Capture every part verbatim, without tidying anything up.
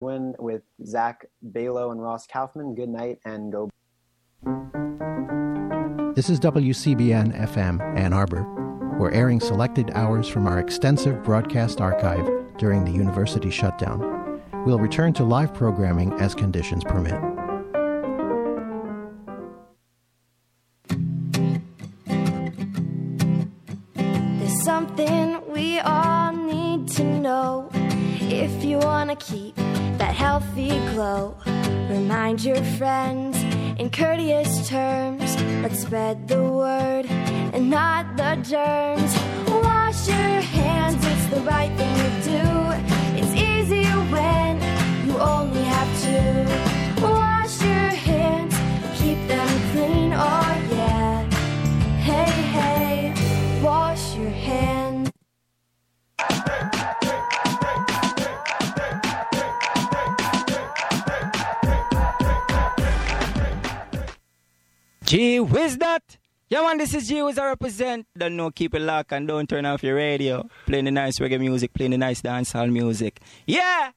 Edwin with Zach Bailow and Ross Kaufman. Good night and go. This is W C B N F M, Ann Arbor. We're airing selected hours from our extensive broadcast archive during the university shutdown. We'll return to live programming as conditions permit. There's something we all need to know. If you want to keep that healthy glow, remind your friends in courteous terms. Let's spread the word and not the germs. Wash your hands, it's the right thing to do. It's easier when you only have to. Wash your hands, keep them clean, oh yeah. Hey, hey, wash your hands. Gee whiz that? Yeah man, this is Gee whiz I represent. Don't know, keep it locked and don't turn off your radio. Playing the nice reggae music, playing the nice dancehall music. Yeah!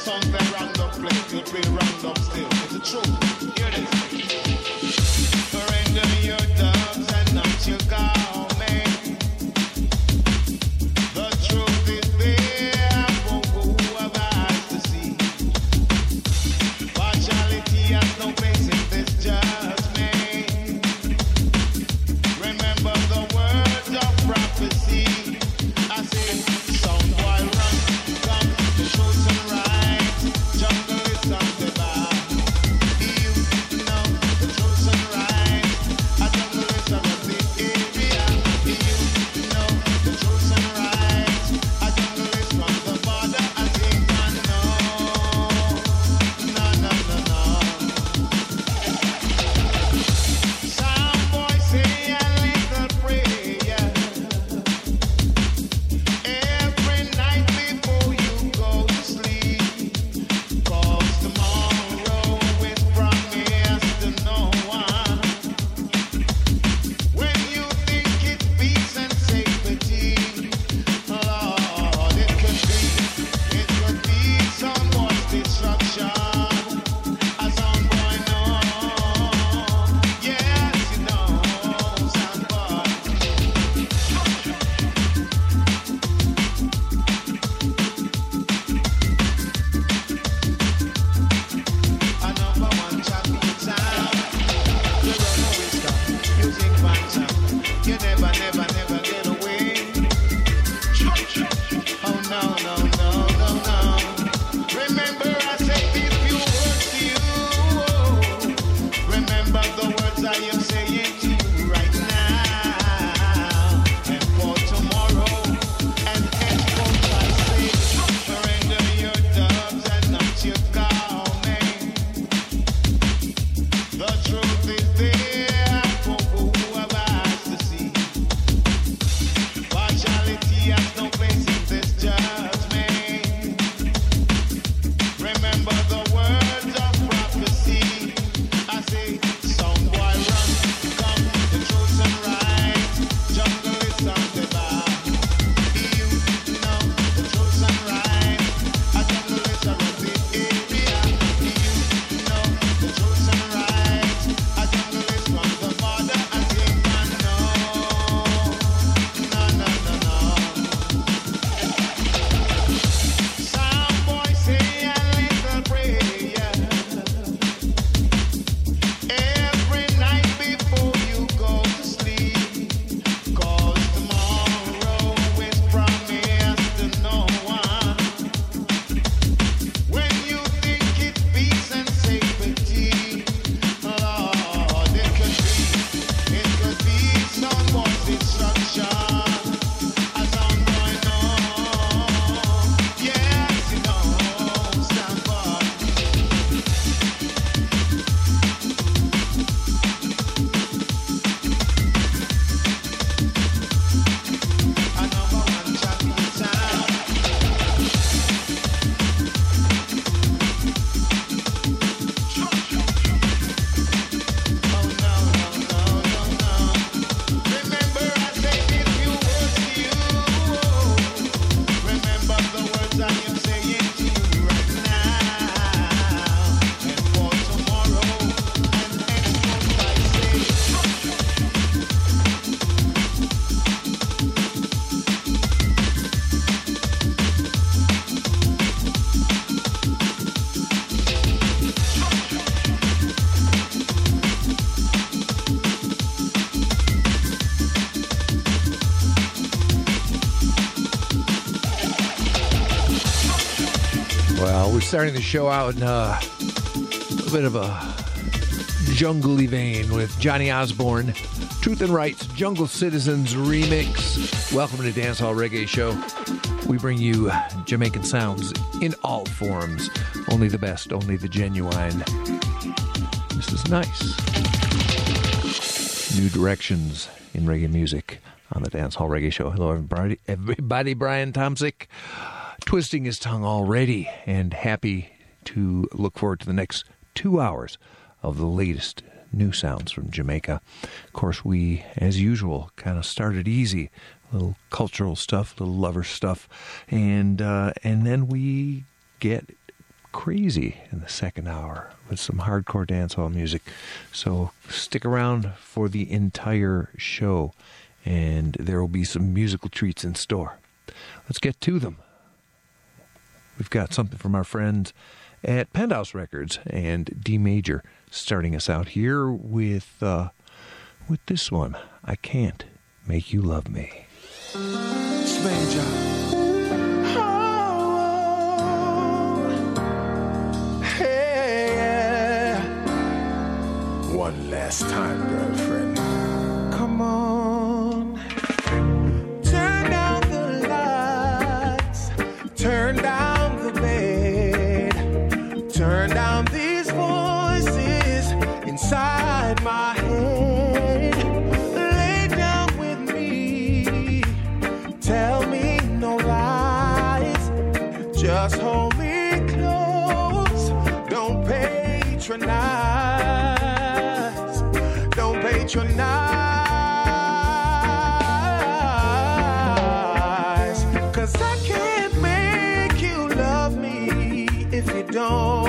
Songs that round up play, you'll play round up still. It's the truth. Hear this. Surrender your doves and not your cowmen. The truth is there for whoever has to see. Partiality has no place in this judgment. Remember the words of prophecy. I say, sound while run, come to show some right. Jungle is on the bar. You know Well, we're starting the show out in uh, a little bit of a jungly vein with Johnny Osborne, Truth and Rights, Jungle Citizens remix. Welcome to Dancehall Reggae Show. We bring you Jamaican sounds in all forms. Only the best, only the genuine. This is nice. New directions in reggae music on the Dancehall Reggae Show. Hello, everybody. Everybody, Brian Tomsic, twisting his tongue already, and happy to look forward to the next two hours of the latest new sounds from Jamaica. Of course, we, as usual, kind of started easy. Little cultural stuff, little lover stuff. And, uh, and then we get crazy in the second hour with some hardcore dancehall music. So stick around for the entire show, and there will be some musical treats in store. Let's get to them. We've got something from our friends at Penthouse Records and D Major starting us out here with uh, with this one, I Can't Make You Love Me. It's Major. Oh, hey, yeah. One last time, girlfriend. Come on. Turn down the lights. Turn down. Turn down these voices inside my head. Lay down with me. Tell me no lies. Just hold me close. Don't patronize. Don't patronize. 'Cause I can't make you love me if you don't. Don't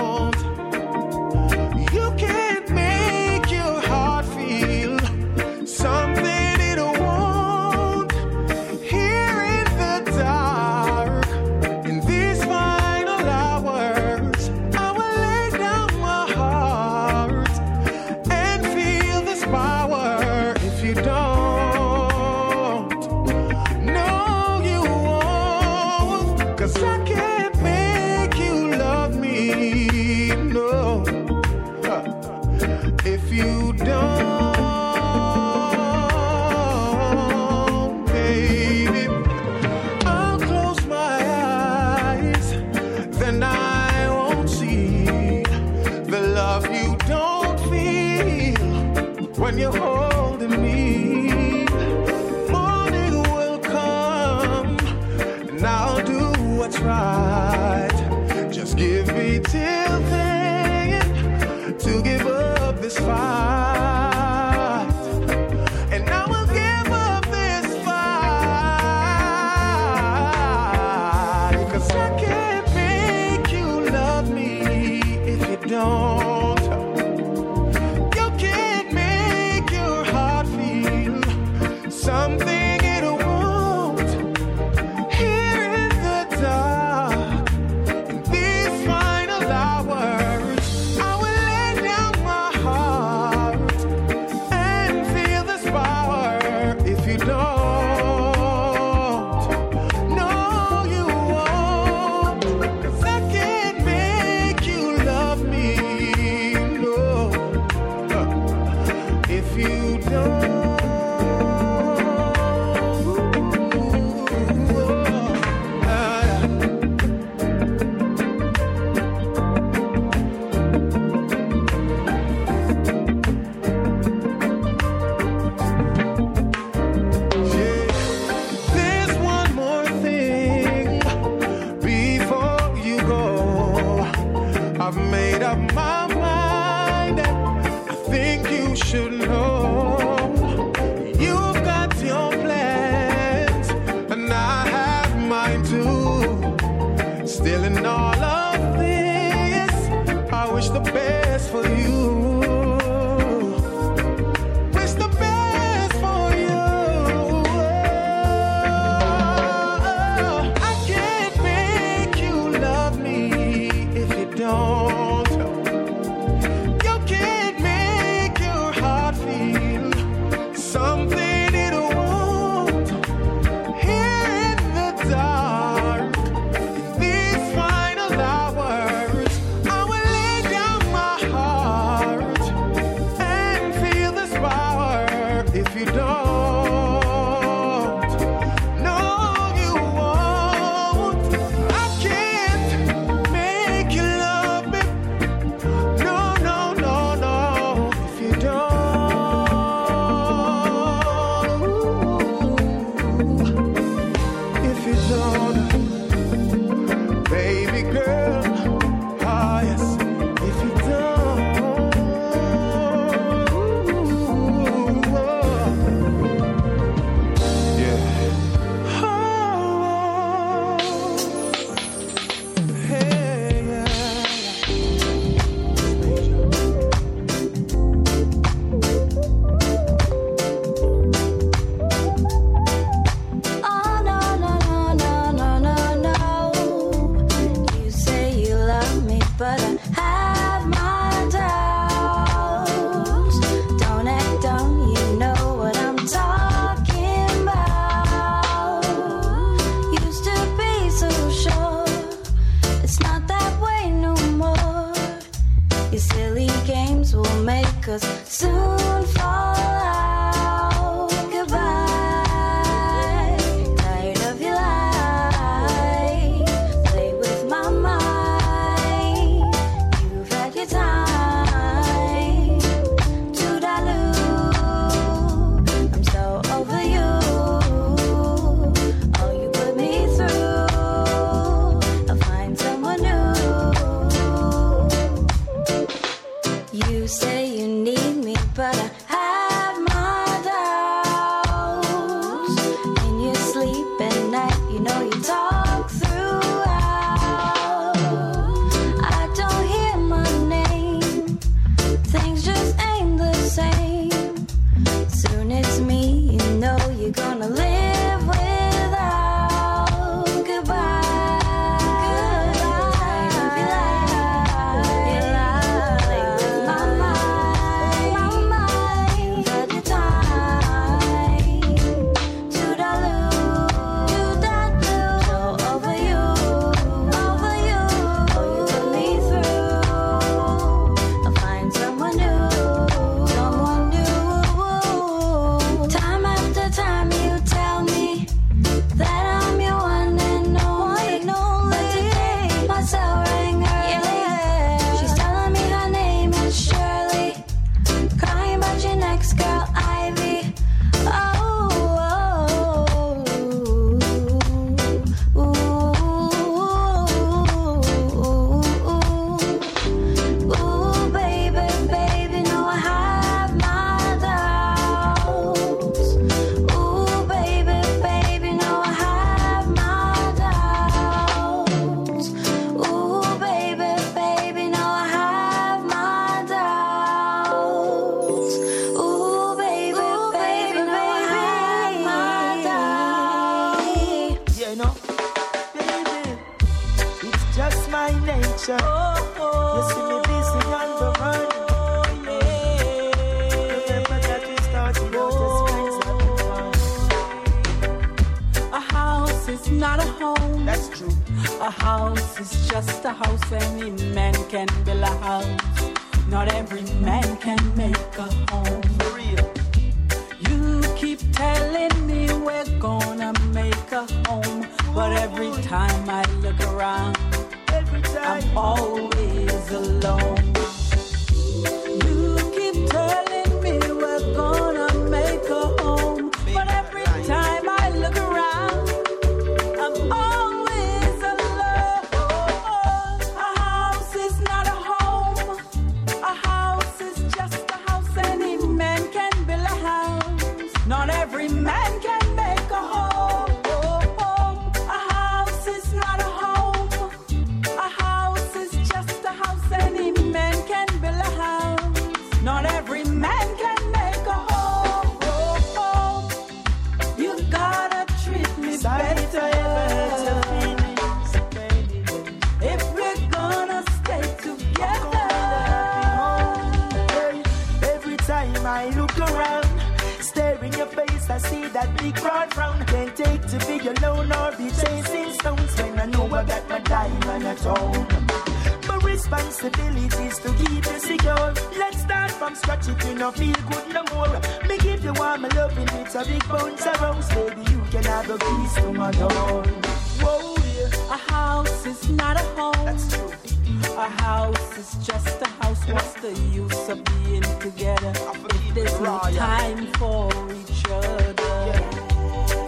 There's no time for each other.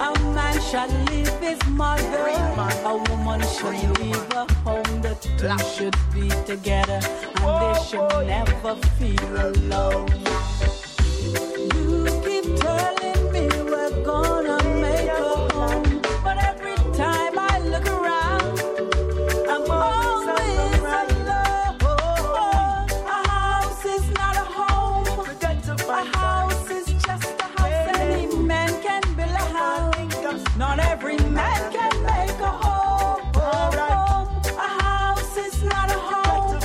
A man shall leave his mother. A woman should leave her home. The two should be together, and they should never feel alone. You keep telling me we're gonna make a home, but every time I look around, I'm always alone. A house is not a home. A house is just a house. Any man can build a house. Not every man can make a home. A house is not a home.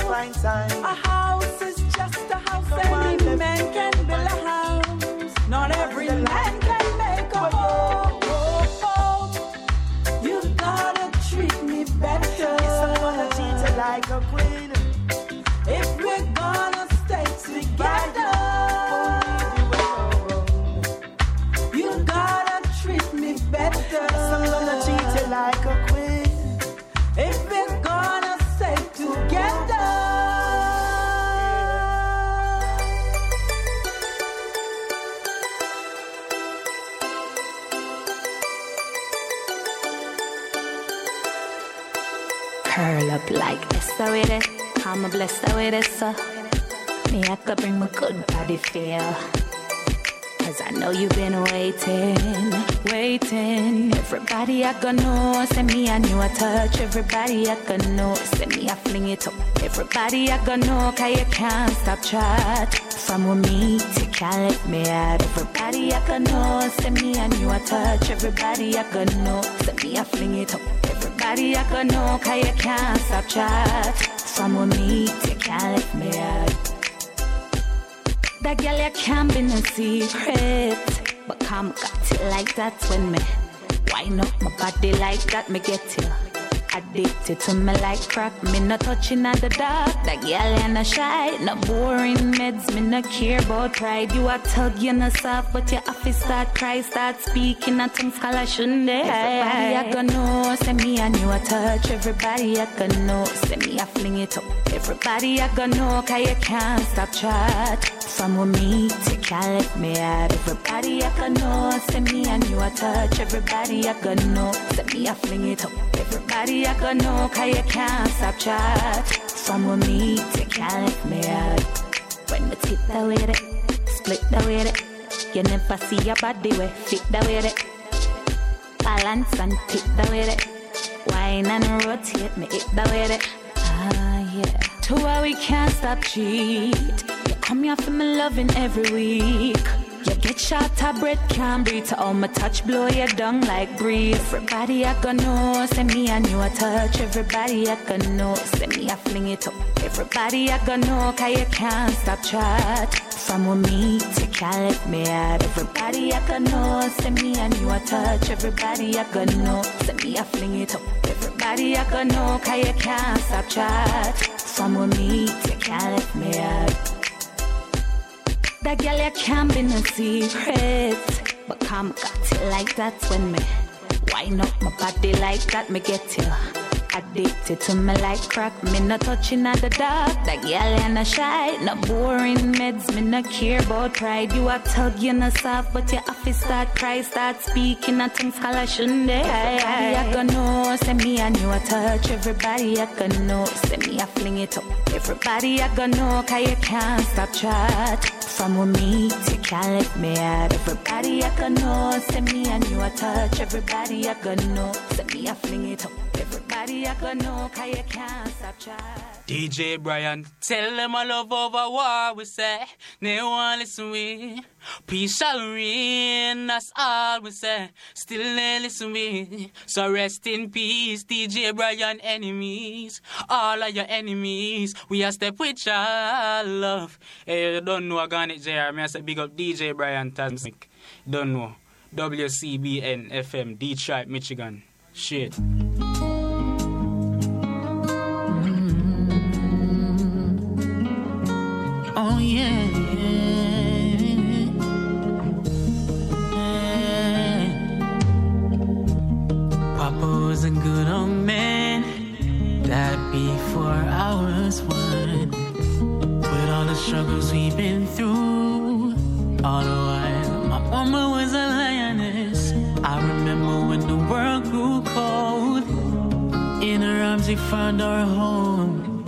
A house is just a house. Any man can build a house. Not every man can make a home. You gotta treat me better. I'm gonna treat you like a queen. If we're gonna stay together, you gotta treat me better. I'm gonna treat you like a queen. If we're gonna stay together. Curl up like this, so it is. I'm a bless, so it is, so. Me, I could bring my good body feel. Cause I know you've been waiting, waiting. Everybody I could know, send me I knew I touch. Everybody I could know, send me I fling it up. Everybody I could know, cause you can't stop chat. From with me, you can't let me out. Everybody I could know, send me I knew I touch. Everybody I could know, send me I fling it up. Everybody I could know, cause you can't stop chat. From with me, you can't let me out. That girl, you can't be no secret. But come got it like that when me wind up my body like that, me get you addicted to me like crack. Me no touching at the dark. That girl, you no shy, no boring meds. Me no care about pride. You a tug, you no soft, but your office start cry, start speaking at some scholar, shouldn't they? Everybody I can know, send me a new touch. Everybody I can know, send me a fling it up. Everybody I can know, cause you can't stop chat. From with me, you can't let me out. Everybody I can know, send me a new touch. Everybody I can know, send me a fling it up. Everybody I can know, cause you can't stop chat. From with me, you can't let me out. When we tip the way it, split the way it, you never see your body way, fit the way it. Balance and tip the way it, wine and rotate me, hit the way it. Ah yeah, to where we can't stop cheat. Come here for me loving every week. You get shot, I breath can't breathe. To all my touch, blow your dung like breeze. Everybody I can know, send me a new touch. Everybody I can know, send me a fling it up. Everybody I can know, cause you can't stop chat. From with me, you can't let me out. Everybody I can know, send me a new touch. Everybody I can know, send me a fling it up. Everybody I can know, cause you can't stop chat. From with me, you can't let me out. That girl, you can't be no secret. But come got it like that when me wind up my body like that, me get you addicted to me like crack. Me no touching at the dark. That girl, you no shy, no boring meds. Me no care about pride. You a tug, you no soft, but your office start cry, start speaking at things color, shouldn't they? Everybody I can know, send me a new touch. Everybody I can know, send me a fling it up. Everybody I can know, cause you can't stop chat. From with me, you can't let me out. Everybody I can know, send me a new touch. Everybody I can know, send me a fling it up. Everybody I can know, cause you can't stop chat. D J Brian, tell them I love over what we say. They won't listen we. Peace shall reign, that's all we say. Still they listen we. So rest in peace, D J Brian enemies. All of your enemies, we are step with your love. Hey, you don't know I got it, J R. Me I say big up D J Brian Tasmic. Don't know. W C B N F M, Detroit, Michigan. Shit. Mm-hmm. Oh, yeah, yeah, yeah. Papa was a good old man. Died before I was one. With all the struggles we've been through, all the while my mama was a lioness. I remember when the music found our home.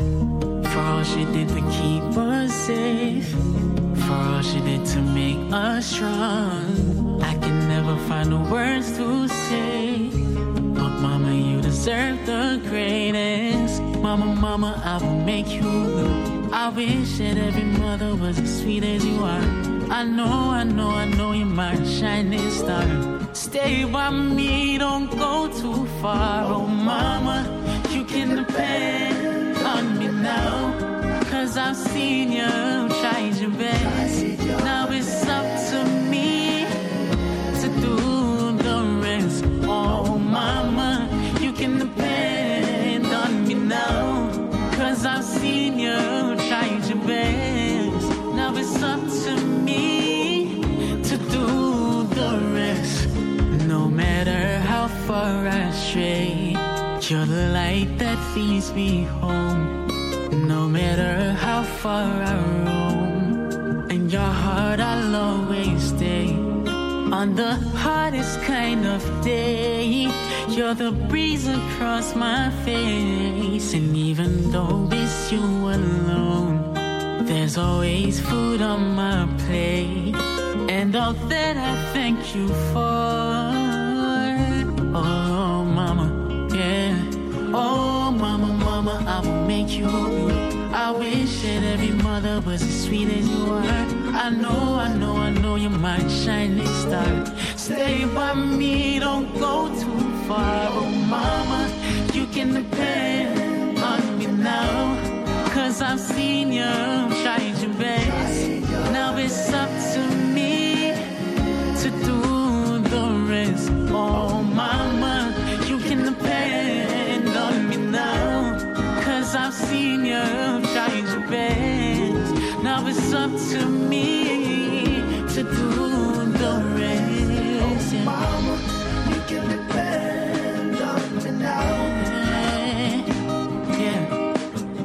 For all she did to keep us safe, for all she did to make us strong. I can never find the words to say, but mama, you deserve the greatest. Mama, mama, I will make you look. I wish that every mother was as sweet as you are. I know, I know, I know you're my shining star. Stay by me, don't go too far. Oh mama, you can depend on me now, 'cause I've seen you try your best. Now it's up to me to do the rest. Oh mama, you can depend on me now, 'cause I've seen you try your best. Now it's up to me far astray. You're the light that leads me home, no matter how far I roam. In your heart I'll always stay, on the hottest kind of day. You're the breeze across my face, and even though it's you alone, there's always food on my plate. And all that I thank you for. Oh, mama, yeah. Oh, mama, mama, I will make you. I wish that every mother was as sweet as you are. I know, I know, I know you're my shining star. Stay by me, don't go too far. Oh, mama, you can depend on me now, 'cause I've seen you try your best. Now it's up to me to do the rest. Oh, mama, you can depend on me now, 'cause I've seen you try your best. Now it's up to me to do the rest. Oh, mama, you can depend on me now. Yeah, yeah.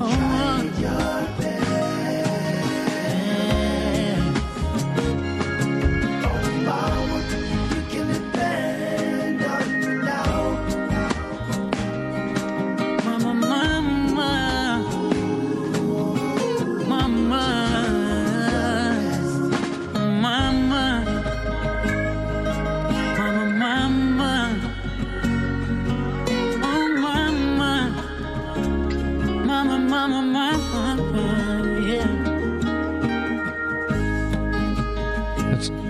Oh, try your best. Yeah. Oh, mama, you can depend.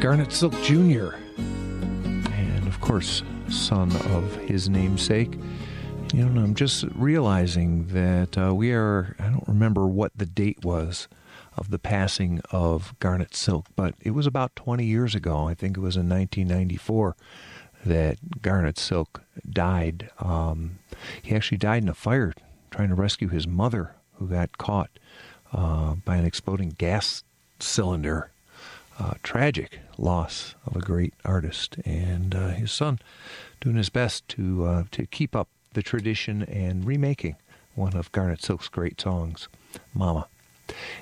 Garnet Silk Junior, and of course, son of his namesake. You know, I'm just realizing that uh, we are, I don't remember what the date was of the passing of Garnet Silk, but it was about twenty years ago. I think it was in nineteen ninety-four that Garnet Silk died. Um, he actually died in a fire trying to rescue his mother, who got caught uh, by an exploding gas cylinder. Uh, tragic loss of a great artist, and uh, his son doing his best to uh, to keep up the tradition and remaking one of Garnet Silk's great songs, Mama.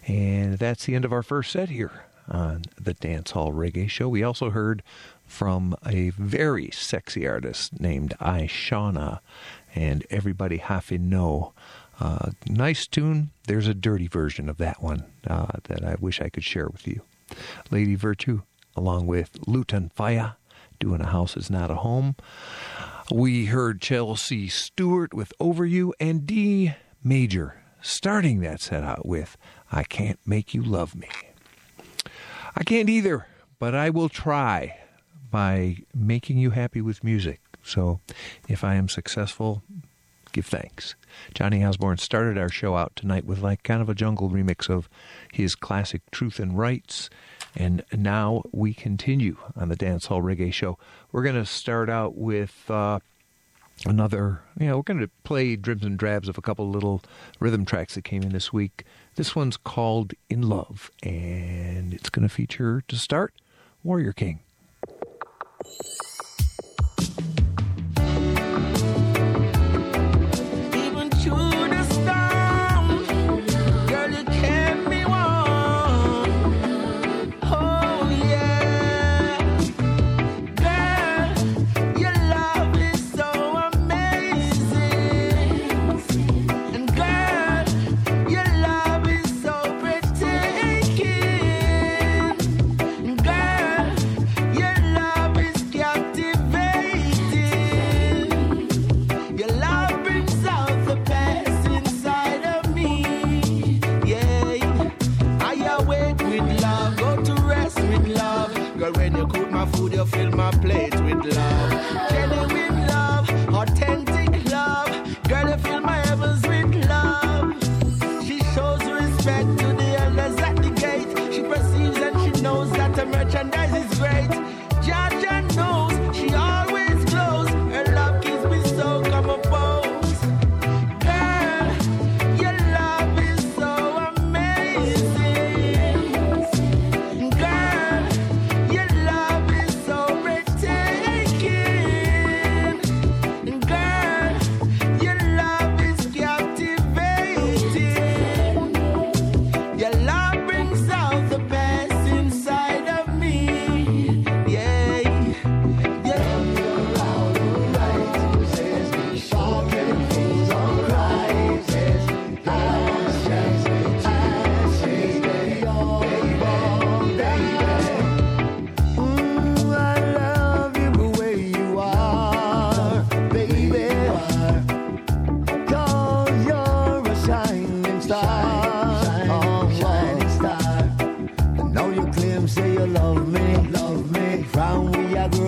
And that's the end of our first set here on the Dance Hall Reggae Show. We also heard from a very sexy artist named Aishana and Everybody Hafi Know. Uh, nice tune. There's a dirty version of that one uh, that I wish I could share with you. Lady Virtue, along with Luton Faya, doing A House Is Not a Home. We heard Chelsea Stewart with Over You, and D Major starting that set out with I Can't Make You Love Me. I can't either, but I will try by making you happy with music. So if I am successful, give thanks. Johnny Osborne started our show out tonight with like kind of a jungle remix of his classic Truth and Rights. And now we continue on the Dance Hall Reggae Show. We're going to start out with uh, another, you know, we're going to play dribs and drabs of a couple little rhythm tracks that came in this week. This one's called In Love, and it's going to feature, to start, Warrior King. See you.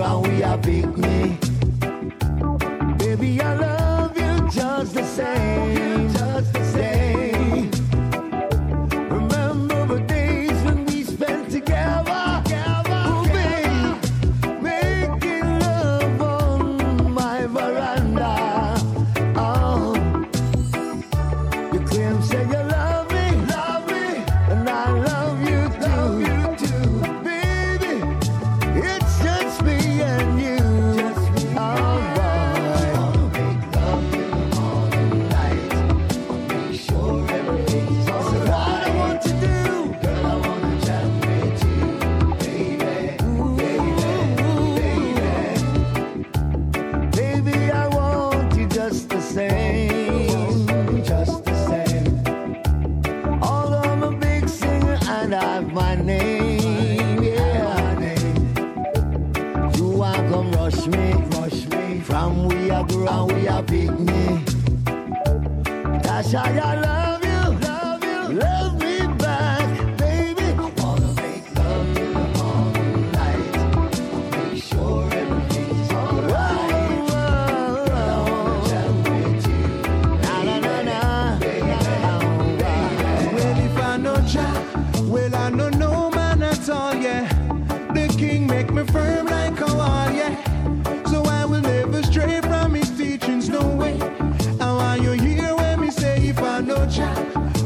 and we are big me. Baby, I love you just the same, just the same. Remember the days when we spent together, together, oh, babe, making love on my veranda. Oh, you claim say you love me, love me, and I love you too, love you too, baby. It's just me and you, just me. Oh, boy. I'll make love you all night. I'll make sure everything's all right. What I want to do, girl, I wanna chat with you, baby, baby, baby. Baby, I want you just the same, just the same. Although I'm a big singer and I have my name, yeah, my name. You are gonna rush me, rush me. From we are grown, and we are big me. That's how I love you, love you, love me back, baby. I wanna make love you all night. I'll make sure everything's all right. Girl, I wanna chat with you. Na na na na, Well, if I no jack, well, I no no man at all, yeah. The king make me firm like a wall, yeah. So I will never stray from his teachings, no way. I want you here when me say if I no jack,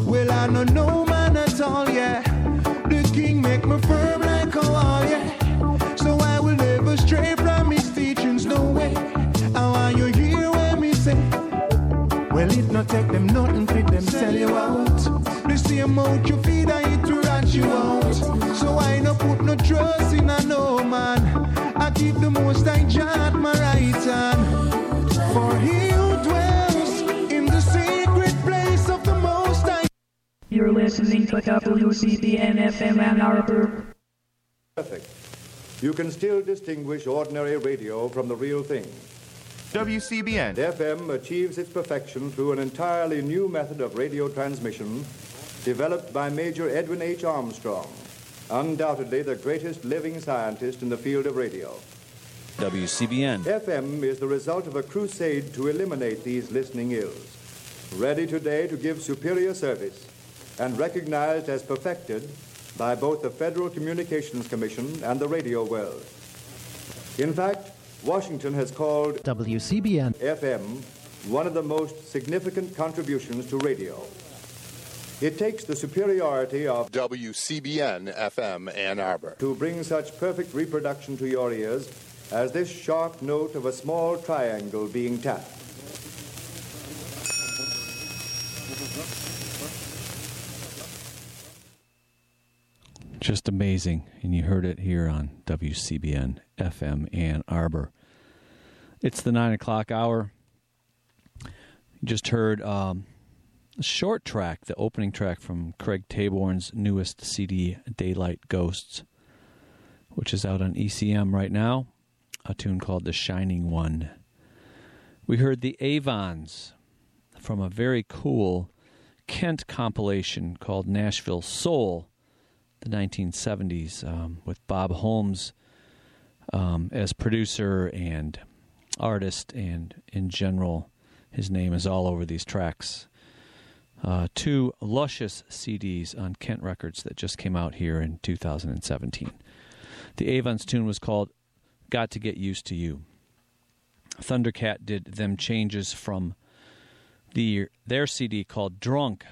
well, I no no man at all, yeah. The king make me firm like a wall, yeah. So I will never stray from his teachings, no way. I want you here when me say, well, it no take them nothing fit them sell you out. The same amount you feed I eat to rat you out. So I no put no trust in a no man. I keep the most I jot my right hand. For he who dwells in the secret place of the most I. You're listening to W C B N F M Ann Arbor. Perfect. You can still distinguish ordinary radio from the real thing. W C B N F M achieves its perfection through an entirely new method of radio transmission developed by Major Edwin H. Armstrong, undoubtedly the greatest living scientist in the field of radio. W C B N F M is the result of a crusade to eliminate these listening ills, ready today to give superior service and recognized as perfected by both the Federal Communications Commission and the radio world. In fact, Washington has called W C B N F M one of the most significant contributions to radio. It takes the superiority of W C B N F M Ann Arbor to bring such perfect reproduction to your ears as this sharp note of a small triangle being tapped. Just amazing, and you heard it here on W C B N F M Ann Arbor. It's the nine o'clock hour. You just heard um, a short track, the opening track from Craig Taborn's newest C D, Daylight Ghosts, which is out on E C M right now, a tune called The Shining One. We heard The Avons from a very cool Kent compilation called Nashville Soul, the nineteen seventies, um, with Bob Holmes um, as producer and artist, and in general, his name is all over these tracks. Uh, two luscious C Ds on Kent Records that just came out here in two thousand seventeen. The Avons tune was called Got to Get Used to You. Thundercat did them changes from the their C D called Drunk